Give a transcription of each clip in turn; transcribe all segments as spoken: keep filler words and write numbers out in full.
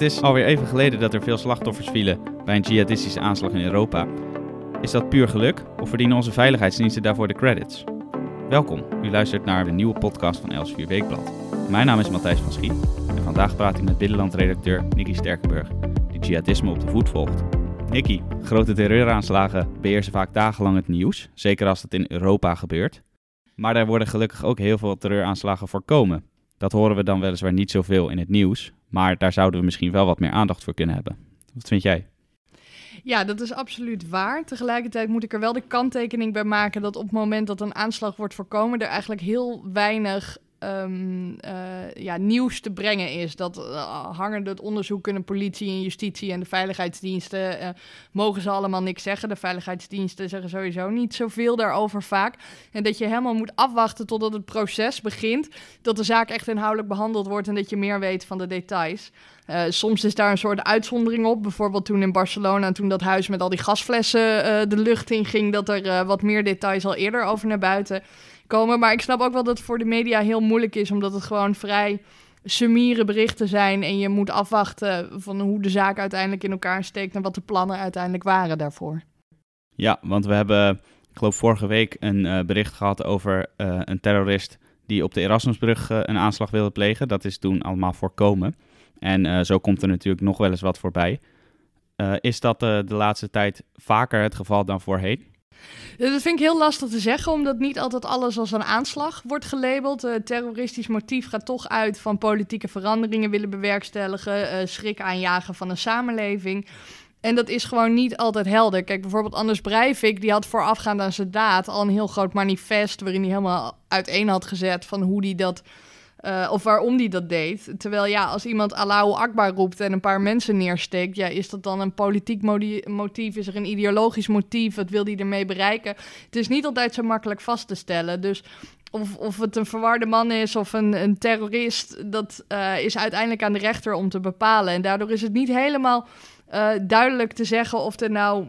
Het is alweer even geleden dat er veel slachtoffers vielen bij een jihadistische aanslag in Europa. Is dat puur geluk of verdienen onze veiligheidsdiensten daarvoor de credits? Welkom, u luistert naar de nieuwe podcast van Elsevier Weekblad. Mijn naam is Matthijs van Schie en vandaag praat ik met binnenlandredacteur Nikki Sterkenburg, die jihadisme op de voet volgt. Nikki, grote terreuraanslagen beheersen vaak dagenlang het nieuws, zeker als dat in Europa gebeurt. Maar daar worden gelukkig ook heel veel terreuraanslagen voorkomen. Dat horen we dan weliswaar niet zoveel in het nieuws, maar daar zouden we misschien wel wat meer aandacht voor kunnen hebben. Wat vind jij? Ja, dat is absoluut waar. Tegelijkertijd moet ik er wel de kanttekening bij maken dat op het moment dat een aanslag wordt voorkomen, er eigenlijk heel weinig um, uh, ja, nieuws te brengen is. Dat uh, hangen het onderzoek en de politie en justitie en de veiligheidsdiensten, uh, mogen ze allemaal niks zeggen. De veiligheidsdiensten zeggen sowieso niet zoveel daarover vaak. En dat je helemaal moet afwachten totdat het proces begint, dat de zaak echt inhoudelijk behandeld wordt en dat je meer weet van de details. Uh, soms is daar een soort uitzondering op. Bijvoorbeeld toen in Barcelona, toen dat huis met al die gasflessen uh, de lucht in ging, dat er uh, wat meer details al eerder over naar buiten komen. Maar ik snap ook wel dat het voor de media heel moeilijk is, omdat het gewoon vrij summiere berichten zijn en je moet afwachten van hoe de zaak uiteindelijk in elkaar steekt en wat de plannen uiteindelijk waren daarvoor. Ja, want we hebben, ik geloof vorige week, een uh, bericht gehad over uh, een terrorist die op de Erasmusbrug uh, een aanslag wilde plegen. Dat is toen allemaal voorkomen. En uh, zo komt er natuurlijk nog wel eens wat voorbij. Uh, is dat uh, de laatste tijd vaker het geval dan voorheen? Dat vind ik heel lastig te zeggen, omdat niet altijd alles als een aanslag wordt gelabeld. Uh, terroristisch motief gaat toch uit van politieke veranderingen willen bewerkstelligen, uh, schrik aanjagen van een samenleving. En dat is gewoon niet altijd helder. Kijk, bijvoorbeeld Anders Breivik, die had voorafgaand aan zijn daad al een heel groot manifest waarin hij helemaal uiteen had gezet van hoe hij dat... Uh, of waarom die dat deed. Terwijl ja, als iemand Allahu Akbar roept en een paar mensen neersteekt, ja, is dat dan een politiek modi- motief? Is er een ideologisch motief? Wat wil die ermee bereiken? Het is niet altijd zo makkelijk vast te stellen. Dus of, of het een verwarde man is of een, een terrorist, dat uh, is uiteindelijk aan de rechter om te bepalen. En daardoor is het niet helemaal uh, duidelijk te zeggen of er nou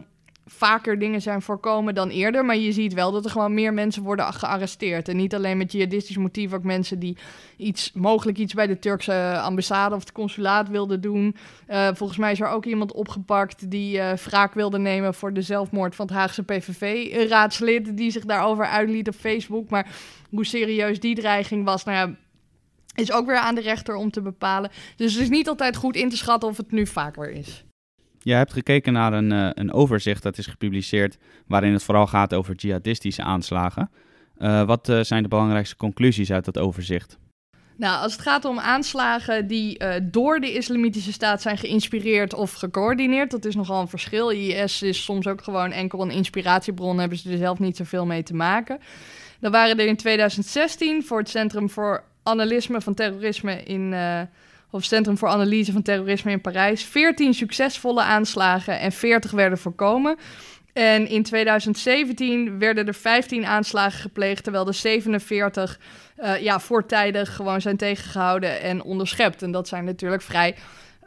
vaker dingen zijn voorkomen dan eerder, maar je ziet wel dat er gewoon meer mensen worden gearresteerd. En niet alleen met jihadistisch motief, ook mensen die iets, mogelijk iets bij de Turkse ambassade of het consulaat wilden doen. Uh, volgens mij is er ook iemand opgepakt die uh, wraak wilde nemen voor de zelfmoord van het Haagse P V V-raadslid, die zich daarover uitliet op Facebook. Maar hoe serieus die dreiging was, nou ja, is ook weer aan de rechter om te bepalen. Dus het is niet altijd goed in te schatten of het nu vaker is. Je hebt gekeken naar een, uh, een overzicht dat is gepubliceerd, waarin het vooral gaat over jihadistische aanslagen. Uh, wat uh, zijn de belangrijkste conclusies uit dat overzicht? Nou, als het gaat om aanslagen die uh, door de Islamitische Staat zijn geïnspireerd of gecoördineerd, dat is nogal een verschil. I S is soms ook gewoon enkel een inspiratiebron, hebben ze er zelf niet zoveel mee te maken. Dan waren er in tweeduizend zestien voor het Centrum voor Analyse van Terrorisme in... Uh, of Centrum voor Analyse van Terrorisme in Parijs, veertien succesvolle aanslagen en veertig werden voorkomen. En in tweeduizend zeventien werden er vijftien aanslagen gepleegd, terwijl de zevenenveertig uh, ja, voortijdig gewoon zijn tegengehouden en onderschept. En dat zijn natuurlijk vrij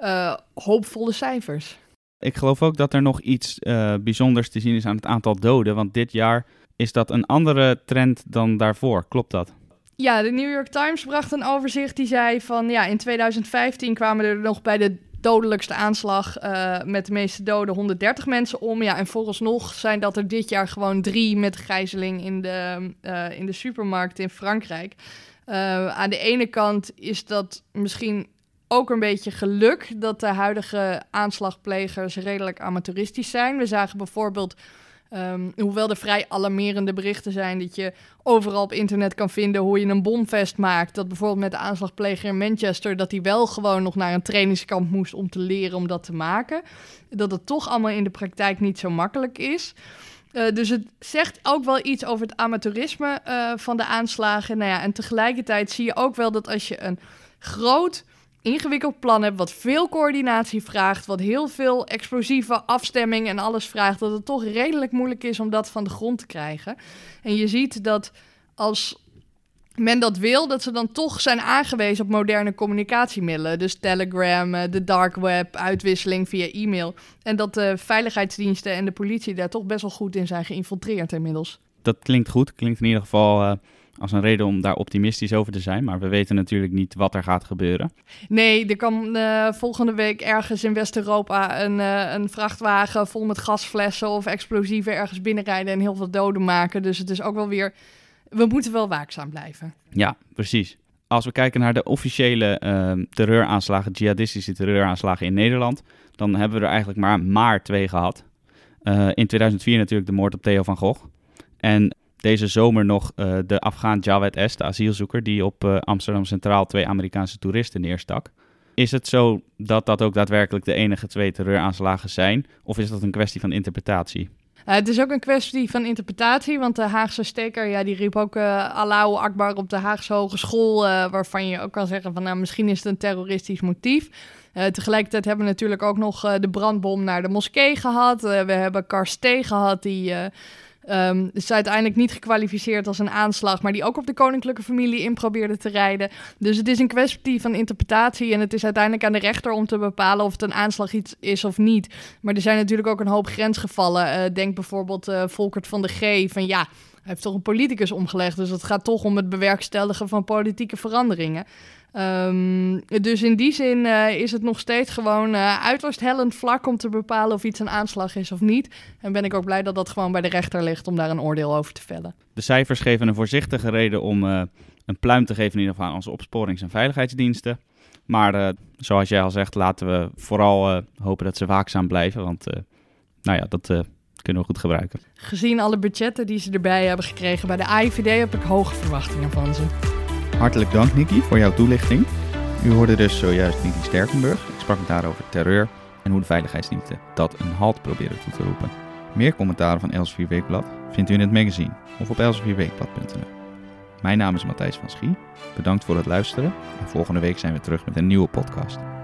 uh, hoopvolle cijfers. Ik geloof ook dat er nog iets uh, bijzonders te zien is aan het aantal doden, want dit jaar is dat een andere trend dan daarvoor. Klopt dat? Ja, de New York Times bracht een overzicht die zei van ja, in tweeduizend vijftien kwamen er nog bij de dodelijkste aanslag uh, met de meeste doden honderddertig mensen om. Ja, en vooralsnog zijn dat er dit jaar gewoon drie met gijzeling in de, uh, in de supermarkt in Frankrijk. Uh, aan de ene kant is dat misschien ook een beetje geluk dat de huidige aanslagplegers redelijk amateuristisch zijn. We zagen bijvoorbeeld... Um, hoewel er vrij alarmerende berichten zijn dat je overal op internet kan vinden hoe je een bomvest maakt. Dat bijvoorbeeld met de aanslagpleger in Manchester, dat hij wel gewoon nog naar een trainingskamp moest om te leren om dat te maken. Dat het toch allemaal in de praktijk niet zo makkelijk is. Uh, dus het zegt ook wel iets over het amateurisme uh, van de aanslagen. Nou ja, en tegelijkertijd zie je ook wel dat als je een groot... ingewikkeld plan hebt, wat veel coördinatie vraagt, wat heel veel explosieve afstemming en alles vraagt, dat het toch redelijk moeilijk is om dat van de grond te krijgen. En je ziet dat als men dat wil, dat ze dan toch zijn aangewezen op moderne communicatiemiddelen. Dus Telegram, de dark web, uitwisseling via e-mail. En dat de veiligheidsdiensten en de politie daar toch best wel goed in zijn geïnfiltreerd inmiddels. Dat klinkt goed, klinkt in ieder geval uh, als een reden om daar optimistisch over te zijn. Maar we weten natuurlijk niet wat er gaat gebeuren. Nee, er kan uh, volgende week ergens in West-Europa een, uh, een vrachtwagen vol met gasflessen of explosieven ergens binnenrijden en heel veel doden maken. Dus het is ook wel weer, we moeten wel waakzaam blijven. Ja, precies. Als we kijken naar de officiële uh, terreuraanslagen, jihadistische terreuraanslagen in Nederland, dan hebben we er eigenlijk maar maar twee gehad. Uh, in tweeduizend vier natuurlijk de moord op Theo van Gogh. En deze zomer nog uh, de Afghaan Jawed S, de asielzoeker, die op uh, Amsterdam Centraal twee Amerikaanse toeristen neerstak. Is het zo dat dat ook daadwerkelijk de enige twee terreuraanslagen zijn? Of is dat een kwestie van interpretatie? Uh, het is ook een kwestie van interpretatie, want de Haagse steker, ja, die riep ook uh, Allahu Akbar op de Haagse Hogeschool, uh, waarvan je ook kan zeggen van, nou, misschien is het een terroristisch motief. Uh, tegelijkertijd hebben we natuurlijk ook nog uh, de brandbom naar de moskee gehad. Uh, we hebben Karsté gehad, die uh, um, is uiteindelijk niet gekwalificeerd als een aanslag, maar die ook op de koninklijke familie in probeerde te rijden. Dus het is een kwestie van interpretatie en het is uiteindelijk aan de rechter om te bepalen of het een aanslag iets is of niet. Maar er zijn natuurlijk ook een hoop grensgevallen. Uh, denk bijvoorbeeld uh, Volkert van de G, van ja, hij heeft toch een politicus omgelegd, dus het gaat toch om het bewerkstelligen van politieke veranderingen. Um, dus in die zin uh, is het nog steeds gewoon uh, uiterst hellend vlak om te bepalen of iets een aanslag is of niet. En ben ik ook blij dat dat gewoon bij de rechter ligt om daar een oordeel over te vellen. De cijfers geven een voorzichtige reden om uh, een pluim te geven in ieder geval aan onze opsporings- en veiligheidsdiensten. Maar uh, zoals jij al zegt, laten we vooral uh, hopen dat ze waakzaam blijven, want uh, nou ja, dat... Uh... kunnen we goed gebruiken. Gezien alle budgetten die ze erbij hebben gekregen bij de A I V D heb ik hoge verwachtingen van ze. Hartelijk dank, Nikki, voor jouw toelichting. U hoorde dus zojuist Nikki Sterkenburg. Ik sprak met haar over terreur en hoe de veiligheidsdiensten dat een halt proberen toe te roepen. Meer commentaren van Elsevier Weekblad vindt u in het magazine of op elsevier weekblad punt n l. Mijn naam is Matthijs van Schie. Bedankt voor het luisteren en volgende week zijn we terug met een nieuwe podcast.